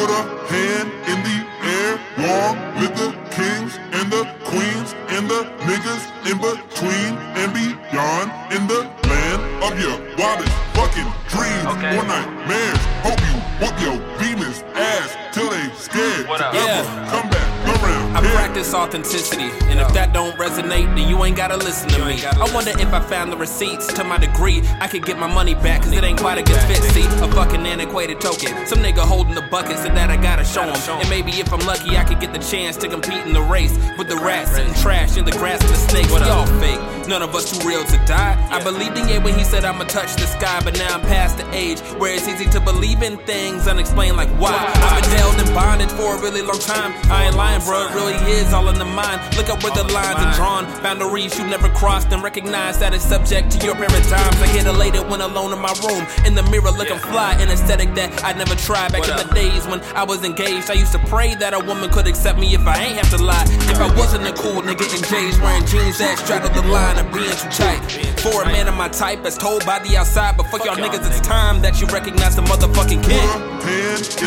put a hand in the air. Long live the kings and the queens and the niggas in between and beyond, in the land of your wildest fucking dreams, okay, or nightmares. Hope you whoop your Venus ass till they scared to ever come back around. I practice authenticity, and if that don't resonate, then you ain't gotta listen to me. I wonder if I found the receipts to my degree. I could get my money back, cause it ain't quite a good fit. See, a fucking antiquated token, some nigga holding the bucket, so that I gotta show him. And maybe if I'm lucky, I could get the chance to compete in the race with the rats and trash in the grass and the snakes. We all fake, none of us too real to die. I believed in it when he said I'ma touch the sky, but now I'm past the age where it's easy to believe in things unexplained, like why. I've been held in bondage for a really long time. I ain't lying, bro, it really is all in the mind. Look up where the lines are drawn, boundaries you never crossed, and recognize that it's subject to your paradigms. I get elated when alone in my room, in the mirror looking fly, an aesthetic that I never tried. Back in the days when I was engaged, I used to pray that a woman could accept me if I ain't have to lie. If I wasn't a cool nigga engaged, wearing jeans that straddled the line of being too tight. For a man of my type, as told by the outside, but fuck y'all niggas, it's time that you recognize the motherfucking kid.